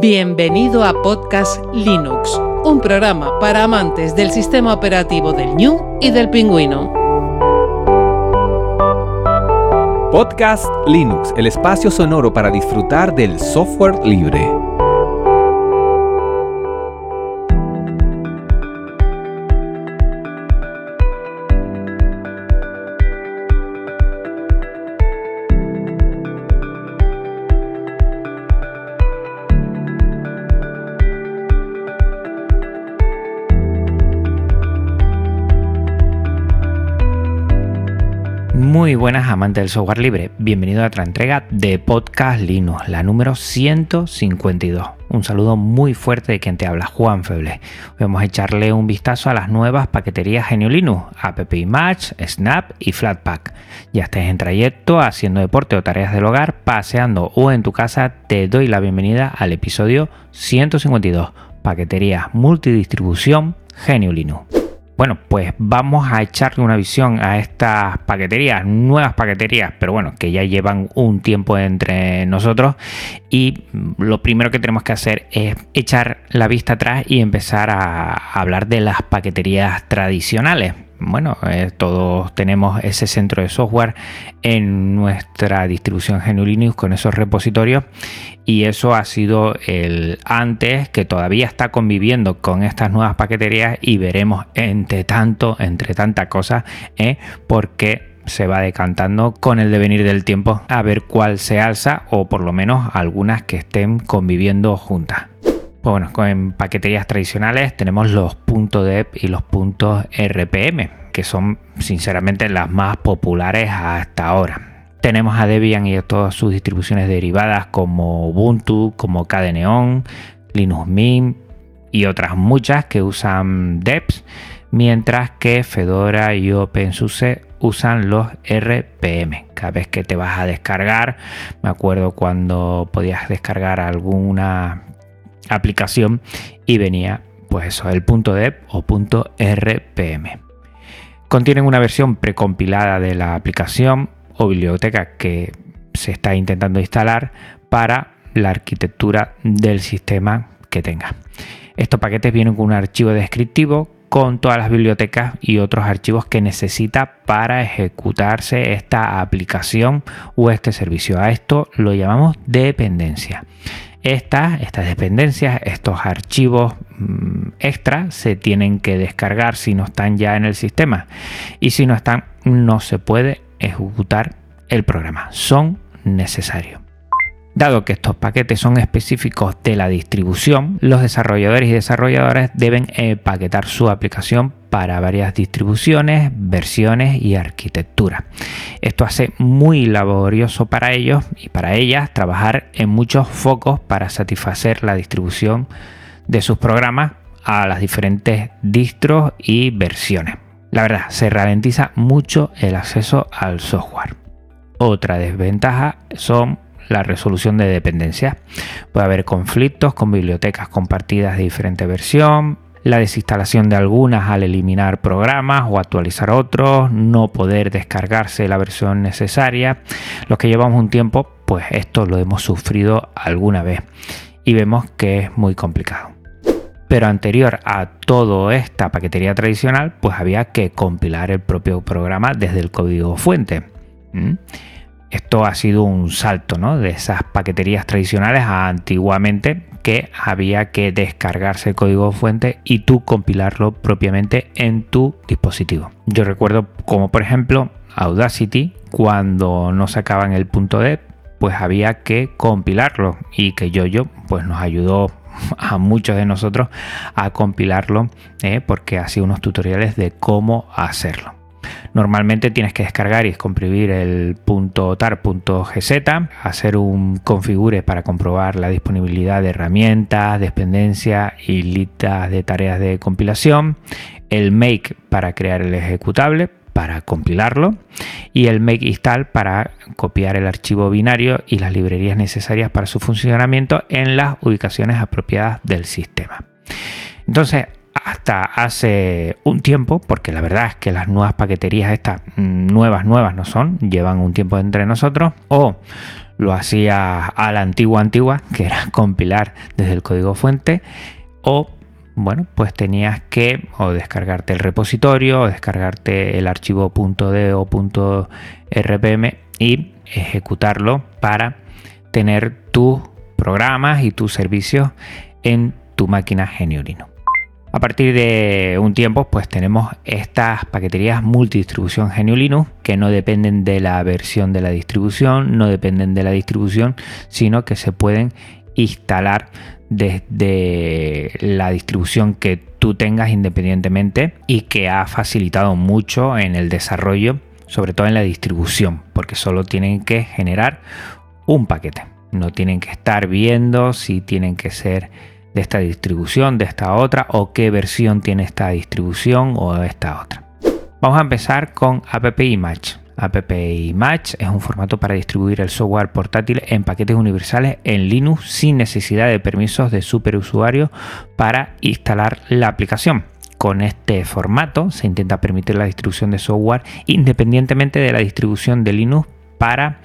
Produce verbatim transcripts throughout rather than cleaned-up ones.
Bienvenido a Podcast Linux, un programa para amantes del sistema operativo del Ñu y del Pingüino. Podcast Linux, el espacio sonoro para disfrutar del software libre. Muy buenas amantes del software libre, bienvenido a otra entrega de Podcast Linux, la número ciento cincuenta y dos. Un saludo muy fuerte de quien te habla, Juan Feble. Vamos a echarle un vistazo a las nuevas paqueterías Genio Linux, AppImage, Snap y Flatpak. Ya estés en trayecto, haciendo deporte o tareas del hogar, paseando o en tu casa, te doy la bienvenida al episodio ciento cincuenta y dos, paqueterías multidistribución Genio Linux. Bueno, pues vamos a echarle una visión a estas paqueterías, nuevas paqueterías, pero bueno, que ya llevan un tiempo entre nosotros y lo primero que tenemos que hacer es echar la vista atrás y empezar a hablar de las paqueterías tradicionales. Bueno, eh, todos tenemos ese centro de software en nuestra distribución Genio Linux con esos repositorios y eso ha sido el antes que todavía está conviviendo con estas nuevas paqueterías y veremos entre tanto, entre tanta cosa, eh, porque se va decantando con el devenir del tiempo a ver cuál se alza o por lo menos algunas que estén conviviendo juntas. Pues bueno, en paqueterías tradicionales tenemos los .deb y los .rpm, que son sinceramente las más populares hasta ahora. Tenemos a Debian y a todas sus distribuciones derivadas como Ubuntu, como K D E Neon, Linux Mint y otras muchas que usan debs, mientras que Fedora y OpenSUSE usan los R P M. Cada vez que te vas a descargar, me acuerdo cuando podías descargar alguna aplicación y venía pues eso, el .deb o .rpm. Contienen una versión precompilada de la aplicación o biblioteca que se está intentando instalar para la arquitectura del sistema que tenga. Estos paquetes vienen con un archivo descriptivo con todas las bibliotecas y otros archivos que necesita para ejecutarse esta aplicación o este servicio. A esto lo llamamos dependencia. Estas, estas dependencias, estos archivos mmm, extra se tienen que descargar si no están ya en el sistema y si no están no se puede ejecutar el programa, son necesarios. Dado que estos paquetes son específicos de la distribución, los desarrolladores y desarrolladoras deben empaquetar su aplicación para varias distribuciones, versiones y arquitectura. Esto hace muy laborioso para ellos y para ellas trabajar en muchos focos para satisfacer la distribución de sus programas a las diferentes distros y versiones. La verdad, se ralentiza mucho el acceso al software. Otra desventaja son la resolución de dependencias. Puede haber conflictos con bibliotecas compartidas de diferente versión, la desinstalación de algunas al eliminar programas o actualizar otros, no poder descargarse la versión necesaria. Los que llevamos un tiempo, pues esto lo hemos sufrido alguna vez y vemos que es muy complicado. Pero anterior a toda esta paquetería tradicional, pues había que compilar el propio programa desde el código fuente. ¿Mm? Esto ha sido un salto, ¿no?, de esas paqueterías tradicionales a antiguamente que había que descargarse el código fuente y tú compilarlo propiamente en tu dispositivo. Yo recuerdo como por ejemplo Audacity, cuando no sacaban el .deb, pues había que compilarlo y que Yoyo pues nos ayudó a muchos de nosotros a compilarlo eh, porque hacía unos tutoriales de cómo hacerlo. Normalmente tienes que descargar y comprimir el .tar.gz, hacer un configure para comprobar la disponibilidad de herramientas, dependencias y listas de tareas de compilación, el make para crear el ejecutable, para compilarlo, y el make install para copiar el archivo binario y las librerías necesarias para su funcionamiento en las ubicaciones apropiadas del sistema. Entonces, hasta hace un tiempo, porque la verdad es que las nuevas paqueterías estas nuevas nuevas no son, llevan un tiempo entre nosotros, o lo hacía a la antigua antigua, que era compilar desde el código fuente, o bueno, pues tenías que o descargarte el repositorio o descargarte el archivo .d o .rpm y ejecutarlo para tener tus programas y tus servicios en tu máquina Genio Linux. A partir de un tiempo, pues tenemos estas paqueterías multidistribución Genio Linux que no dependen de la versión de la distribución, no dependen de la distribución, sino que se pueden instalar desde la distribución que tú tengas independientemente, y que ha facilitado mucho en el desarrollo, sobre todo en la distribución, porque solo tienen que generar un paquete. No tienen que estar viendo si tienen que ser de esta distribución, de esta otra, o qué versión tiene esta distribución o esta otra. Vamos a empezar con AppImage. AppImage es un formato para distribuir el software portátil en paquetes universales en Linux sin necesidad de permisos de superusuario para instalar la aplicación. Con este formato se intenta permitir la distribución de software independientemente de la distribución de Linux para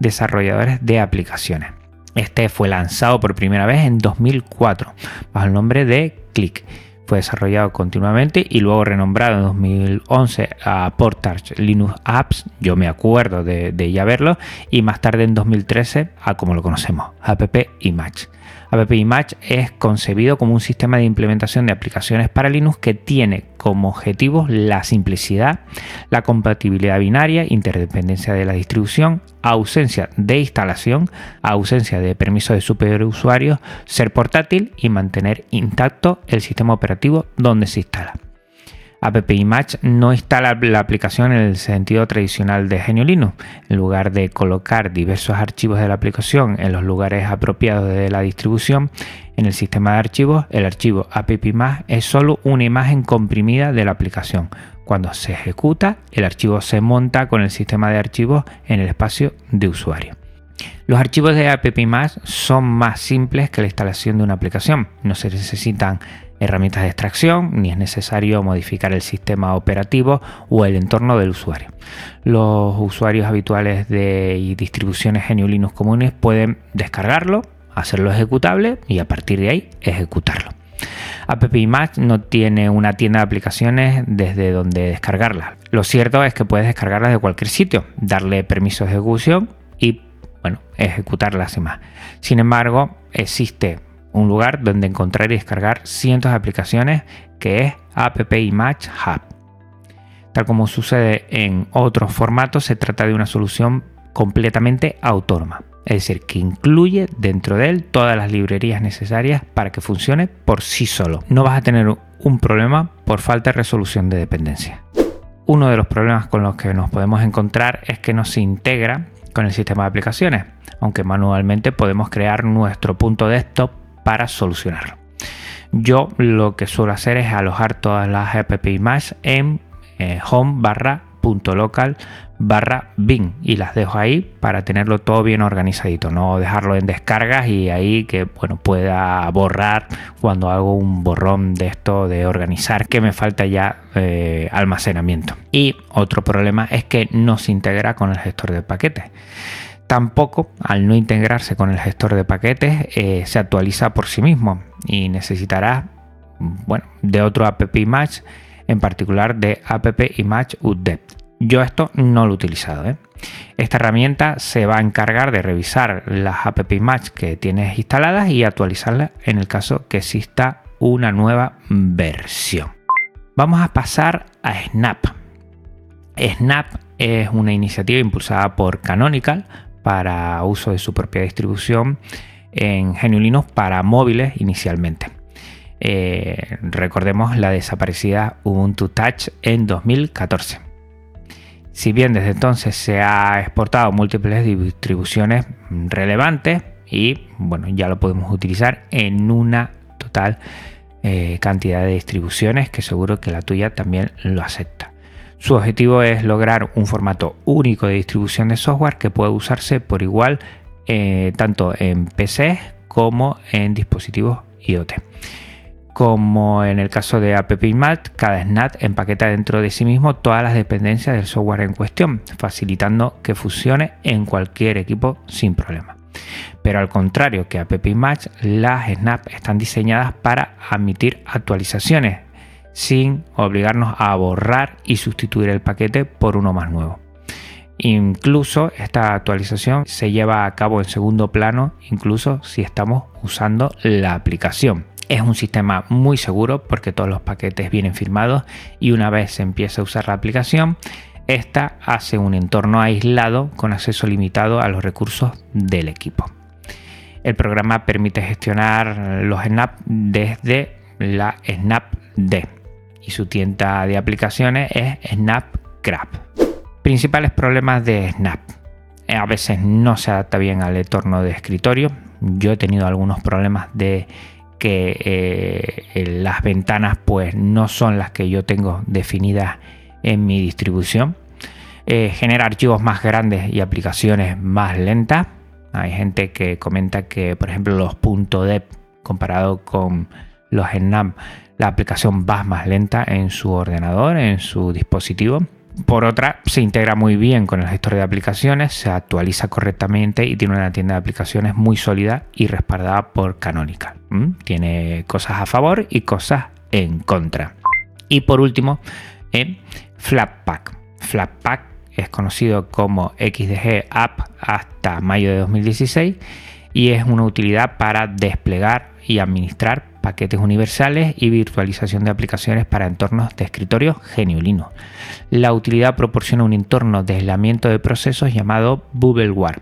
desarrolladores de aplicaciones. Este fue lanzado por primera vez en dos mil cuatro bajo el nombre de Click. Fue desarrollado continuamente y luego renombrado en dos mil once a Portage Linux Apps. Yo me acuerdo de, de ya verlo. Y más tarde en dos mil trece a como lo conocemos, AppImage. AppImage es concebido como un sistema de implementación de aplicaciones para Linux que tiene como objetivos la simplicidad, la compatibilidad binaria, interdependencia de la distribución, ausencia de instalación, ausencia de permiso de superusuario, ser portátil y mantener intacto el sistema operativo donde se instala. AppImage no instala la aplicación en el sentido tradicional de Genio Linux. En lugar de colocar diversos archivos de la aplicación en los lugares apropiados de la distribución en el sistema de archivos, el archivo AppImage es solo una imagen comprimida de la aplicación. Cuando se ejecuta, el archivo se monta con el sistema de archivos en el espacio de usuario. Los archivos de AppImage son más simples que la instalación de una aplicación. No se necesitan herramientas de extracción, ni es necesario modificar el sistema operativo o el entorno del usuario. Los usuarios habituales de distribuciones Genio Linux comunes pueden descargarlo, hacerlo ejecutable y a partir de ahí ejecutarlo. AppImage no tiene una tienda de aplicaciones desde donde descargarlas. Lo cierto es que puedes descargarlas de cualquier sitio, darle permisos de ejecución y bueno, ejecutarlas y más. Sin embargo, existe un lugar donde encontrar y descargar cientos de aplicaciones, que es AppImageHub. Tal como sucede en otros formatos, se trata de una solución completamente autónoma, es decir, que incluye dentro de él todas las librerías necesarias para que funcione por sí solo. No vas a tener un problema por falta de resolución de dependencia. Uno de los problemas con los que nos podemos encontrar es que no se integra con el sistema de aplicaciones, aunque manualmente podemos crear nuestro punto desktop para solucionarlo. Yo lo que suelo hacer es alojar todas las AppImage en eh, home barra punto local barra bin y las dejo ahí para tenerlo todo bien organizadito, no dejarlo en descargas y ahí que bueno pueda borrar cuando hago un borrón de esto de organizar, que me falta ya eh, almacenamiento. Y otro problema es que no se integra con el gestor de paquetes. Tampoco, al no integrarse con el gestor de paquetes, eh, se actualiza por sí mismo y necesitarás, bueno, de otro AppImage, en particular de AppImage Update. Yo esto no lo he utilizado, ¿eh? Esta herramienta se va a encargar de revisar las AppImage que tienes instaladas y actualizarlas en el caso que exista una nueva versión. Vamos a pasar a Snap. Snap es una iniciativa impulsada por Canonical para uso de su propia distribución en Genio Linux para móviles inicialmente. Eh, recordemos la desaparecida Ubuntu Touch en dos mil catorce. Si bien desde entonces se ha exportado múltiples distribuciones relevantes y bueno, ya lo podemos utilizar en una total eh, cantidad de distribuciones que seguro que la tuya también lo acepta. Su objetivo es lograr un formato único de distribución de software que pueda usarse por igual eh, tanto en P C como en dispositivos IoT. como en el caso de AppImage, cada snap empaqueta dentro de sí mismo todas las dependencias del software en cuestión, facilitando que funcione en cualquier equipo sin problema. Pero al contrario que AppImage, las snap están diseñadas para admitir actualizaciones, sin obligarnos a borrar y sustituir el paquete por uno más nuevo. Incluso esta actualización se lleva a cabo en segundo plano, incluso si estamos usando la aplicación. Es un sistema muy seguro porque todos los paquetes vienen firmados y una vez se empieza a usar la aplicación, esta hace un entorno aislado con acceso limitado a los recursos del equipo. El programa permite gestionar los snap desde la snapd y su tienda de aplicaciones es snapcraft. Principales problemas de Snap. A veces no se adapta bien al entorno de escritorio. Yo he tenido algunos problemas de que eh, las ventanas pues no son las que yo tengo definidas en mi distribución, eh, genera archivos más grandes y aplicaciones más lentas. Hay gente que comenta que por ejemplo los .deb comparado con los snap, la aplicación va más lenta en su ordenador, en su dispositivo. Por otra, se integra muy bien con el gestor de aplicaciones, se actualiza correctamente y tiene una tienda de aplicaciones muy sólida y respaldada por Canonical. ¿Mm? Tiene cosas a favor y cosas en contra. Y por último, eh, Flatpak. Flatpak es conocido como X D G App hasta mayo de dos mil dieciséis y es una utilidad para desplegar y administrar paquetes universales y virtualización de aplicaciones para entornos de escritorio Genio Linux. La utilidad proporciona un entorno de aislamiento de procesos llamado Bubblewrap,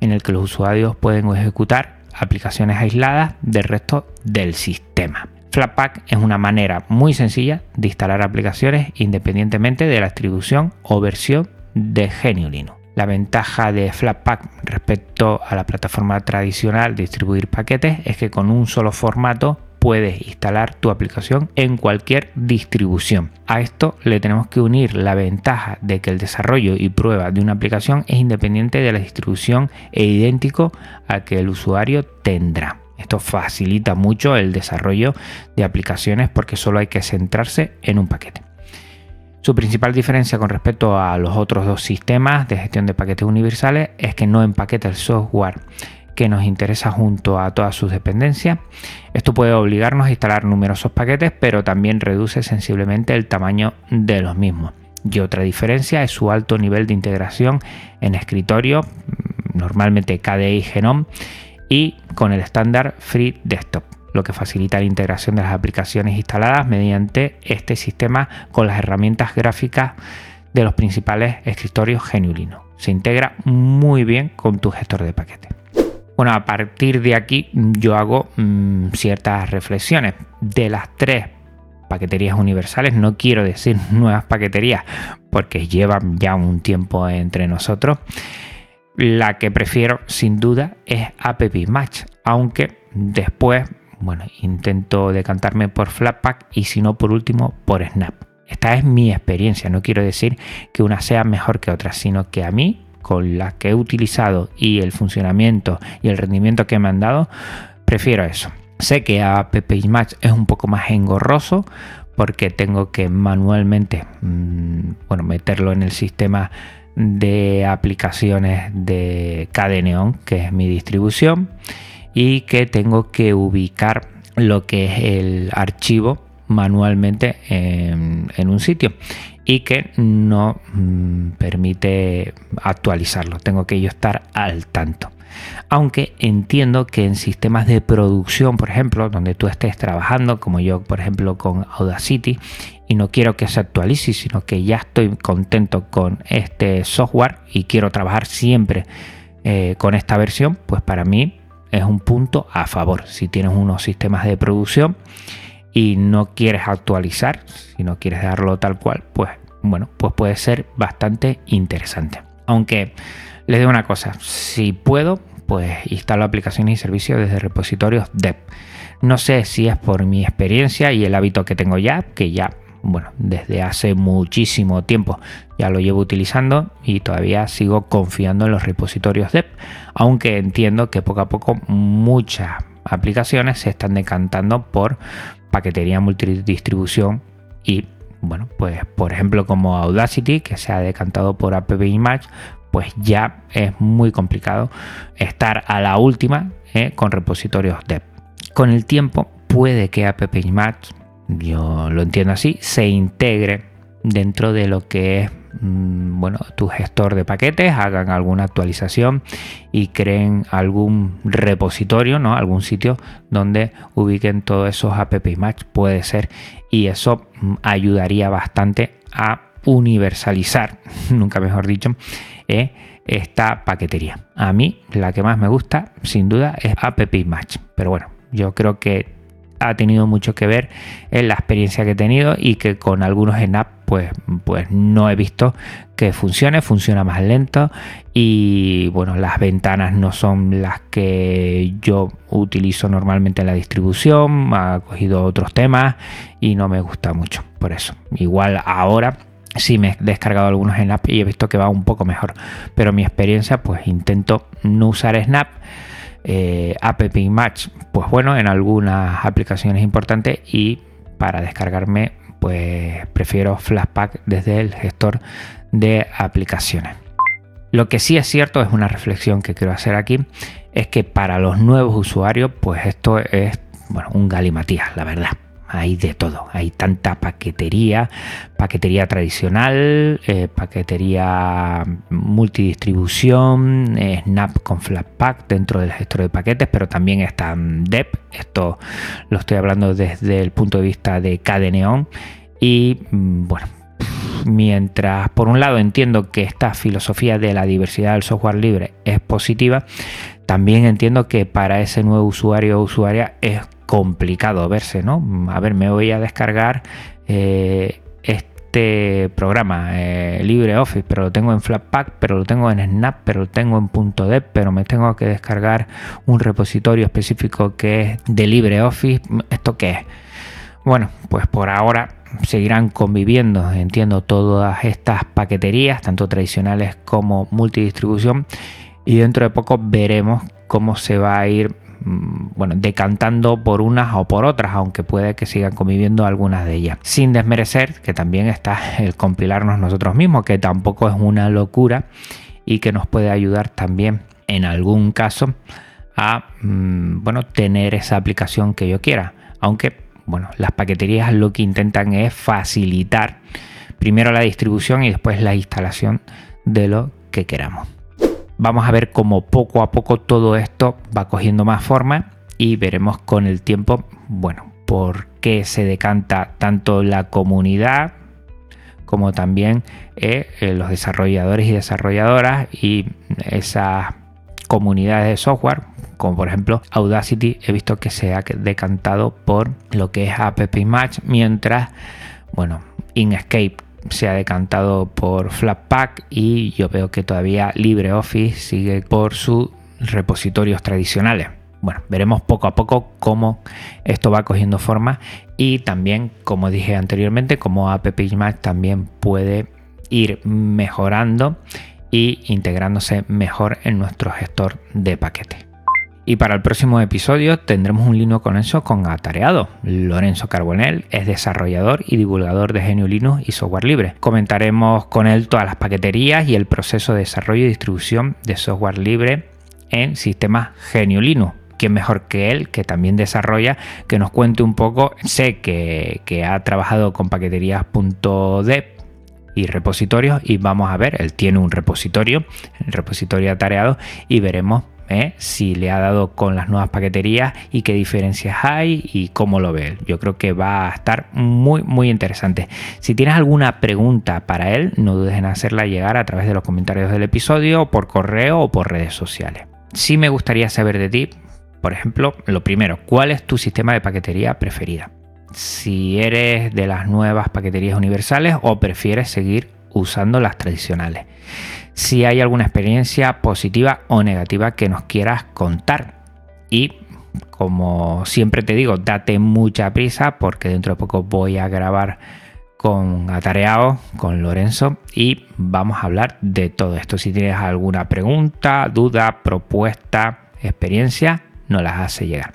en el que los usuarios pueden ejecutar aplicaciones aisladas del resto del sistema. Flatpak es una manera muy sencilla de instalar aplicaciones independientemente de la distribución o versión de Genio Linux. La ventaja de Flatpak respecto a la plataforma tradicional de distribuir paquetes es que con un solo formato puedes instalar tu aplicación en cualquier distribución. A esto le tenemos que unir la ventaja de que el desarrollo y prueba de una aplicación es independiente de la distribución e idéntico a que el usuario tendrá. Esto facilita mucho el desarrollo de aplicaciones porque solo hay que centrarse en un paquete. Su principal diferencia con respecto a los otros dos sistemas de gestión de paquetes universales es que no empaqueta el software que nos interesa junto a todas sus dependencias. Esto puede obligarnos a instalar numerosos paquetes, pero también reduce sensiblemente el tamaño de los mismos. Y otra diferencia es su alto nivel de integración en escritorio, normalmente K D E y Genome, y con el estándar Free Desktop, lo que facilita la integración de las aplicaciones instaladas mediante este sistema con las herramientas gráficas de los principales escritorios Genio Linux. Se integra muy bien con tu gestor de paquetes. Bueno, a partir de aquí yo hago mmm, ciertas reflexiones. De las tres paqueterías universales, no quiero decir nuevas paqueterías porque llevan ya un tiempo entre nosotros, la que prefiero sin duda es AppImage, aunque después, bueno, intento decantarme por Flatpak y si no, por último, por Snap. Esta es mi experiencia, no quiero decir que una sea mejor que otra, sino que a mí, con la que he utilizado y el funcionamiento y el rendimiento que me han dado, prefiero eso. Sé que AppImage es un poco más engorroso porque tengo que manualmente mmm, bueno, meterlo en el sistema de aplicaciones de K D E Neon, que es mi distribución, y que tengo que ubicar lo que es el archivo manualmente en, en un sitio y que no mm, permite actualizarlo. Tengo que yo estar al tanto, aunque entiendo que en sistemas de producción, por ejemplo, donde tú estés trabajando, como yo por ejemplo con Audacity, y no quiero que se actualice, sino que ya estoy contento con este software y quiero trabajar siempre eh, con esta versión, pues para mí es un punto a favor. Si tienes unos sistemas de producción y no quieres actualizar, si no quieres dejarlo tal cual, pues bueno, pues puede ser bastante interesante. Aunque les digo una cosa, si puedo, pues instalo aplicaciones y servicios desde repositorios deb. No sé si es por mi experiencia y el hábito que tengo ya, que ya, bueno, desde hace muchísimo tiempo ya lo llevo utilizando y todavía sigo confiando en los repositorios deb, aunque entiendo que poco a poco muchas aplicaciones se están decantando por paquetería multidistribución y, bueno, pues por ejemplo como Audacity, que se ha decantado por AppImage, pues ya es muy complicado estar a la última eh, con repositorios dev. Con el tiempo puede que AppImage, yo lo entiendo así, se integre dentro de lo que es bueno, tu gestor de paquetes, hagan alguna actualización y creen algún repositorio, ¿no? Algún sitio donde ubiquen todos esos AppImage, puede ser, y eso ayudaría bastante a universalizar, nunca mejor dicho, eh, esta paquetería. A mí la que más me gusta sin duda es AppImage, pero bueno, yo creo que ha tenido mucho que ver en la experiencia que he tenido y que con algunos Snap pues, pues no he visto que funcione, funciona más lento y bueno, las ventanas no son las que yo utilizo normalmente en la distribución, ha cogido otros temas y no me gusta mucho por eso. Igual ahora sí me he descargado algunos Snap y he visto que va un poco mejor, pero mi experiencia pues intento no usar Snap. Eh, AppImage, pues bueno, en algunas aplicaciones importantes, y para descargarme pues prefiero Flatpak desde el gestor de aplicaciones. Lo que sí es cierto, es una reflexión que quiero hacer aquí, es que para los nuevos usuarios pues esto es, bueno, un galimatías, la verdad. Hay de todo, hay tanta paquetería, paquetería tradicional, eh, paquetería multidistribución, eh, Snap con Flatpak dentro del gestor de paquetes, pero también está Dev, esto lo estoy hablando desde el punto de vista de K D E Neon y bueno, mientras por un lado entiendo que esta filosofía de la diversidad del software libre es positiva, también entiendo que para ese nuevo usuario o usuaria es complicado verse, ¿no? A ver, me voy a descargar eh, este programa eh, LibreOffice, pero lo tengo en Flatpak, pero lo tengo en Snap, pero lo tengo en .dev, pero me tengo que descargar un repositorio específico que es de LibreOffice. ¿Esto qué es? Bueno, pues por ahora seguirán conviviendo, entiendo, todas estas paqueterías, tanto tradicionales como multidistribución, y dentro de poco veremos cómo se va a ir, bueno, decantando por unas o por otras, aunque puede que sigan conviviendo algunas de ellas, sin desmerecer que también está el compilarnos nosotros mismos, que tampoco es una locura y que nos puede ayudar también en algún caso a, bueno, tener esa aplicación que yo quiera, aunque bueno, las paqueterías lo que intentan es facilitar primero la distribución y después la instalación de lo que queramos. Vamos a ver cómo poco a poco todo esto va cogiendo más forma y veremos con el tiempo, bueno, por qué se decanta tanto la comunidad como también eh, los desarrolladores y desarrolladoras y esas comunidades de software, como por ejemplo Audacity, he visto que se ha decantado por lo que es AppImage, mientras, bueno, Inkscape se ha decantado por Flatpak y yo veo que todavía LibreOffice sigue por sus repositorios tradicionales. Bueno, veremos poco a poco cómo esto va cogiendo forma y también, como dije anteriormente, cómo AppImage también puede ir mejorando e integrándose mejor en nuestro gestor de paquetes. Y para el próximo episodio tendremos un Linux con eso con Atareado. Lorenzo Carbonell es desarrollador y divulgador de Genio Linux y software libre. Comentaremos con él todas las paqueterías y el proceso de desarrollo y distribución de software libre en sistemas Genio Linux. ¿Quién mejor que él, que también desarrolla, que nos cuente un poco? Sé que, que ha trabajado con paqueterías.dev y repositorios y vamos a ver, él tiene un repositorio, el repositorio Atareado, y veremos ¿Eh? si le ha dado con las nuevas paqueterías y qué diferencias hay y cómo lo ve él. Yo creo que va a estar muy muy interesante. Si tienes alguna pregunta para él, no dudes en hacerla llegar a través de los comentarios del episodio, por correo o por redes sociales. Sí me gustaría saber de ti, por ejemplo, lo primero, ¿cuál es tu sistema de paquetería preferida? Si eres de las nuevas paqueterías universales o prefieres seguir usando las tradicionales. Si hay alguna experiencia positiva o negativa que nos quieras contar. Y como siempre te digo, date mucha prisa porque dentro de poco voy a grabar con Atareao, con Lorenzo, y vamos a hablar de todo esto. Si tienes alguna pregunta, duda, propuesta, experiencia, nos las hace llegar.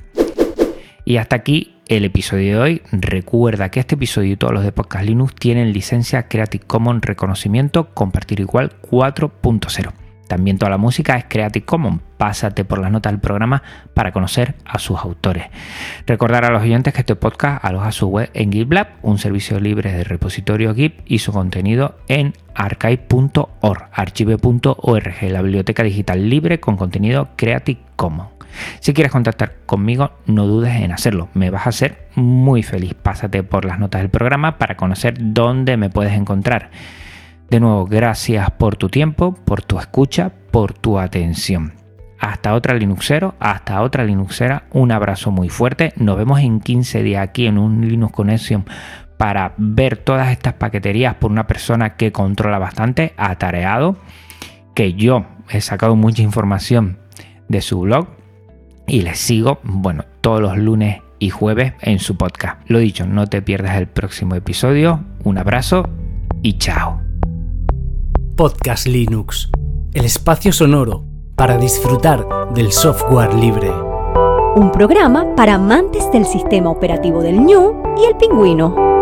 Y hasta aquí el episodio de hoy. Recuerda que este episodio y todos los de Podcast Linux tienen licencia Creative Commons reconocimiento compartir igual cuatro punto cero. También toda la música es Creative Commons. Pásate por las notas del programa para conocer a sus autores. Recordar a los oyentes que este podcast aloja su web en GitLab, un servicio libre de repositorio GIMP, y su contenido en archive punto org, archive punto org, la biblioteca digital libre con contenido Creative Commons. Si quieres contactar conmigo, no dudes en hacerlo, me vas a hacer muy feliz. Pásate por las notas del programa para conocer dónde me puedes encontrar. De nuevo, gracias por tu tiempo, por tu escucha, por tu atención. Hasta otra Linuxero, hasta otra Linuxera, un abrazo muy fuerte. Nos vemos en quince días aquí en un Linux Connection para ver todas estas paqueterías por una persona que controla bastante, Atareado, que yo he sacado mucha información de su blog y les sigo, bueno, todos los lunes y jueves en su podcast. Lo dicho, no te pierdas el próximo episodio. Un abrazo y chao. Podcast Linux, el espacio sonoro para disfrutar del software libre. Un programa para amantes del sistema operativo del Ñu y el Pingüino.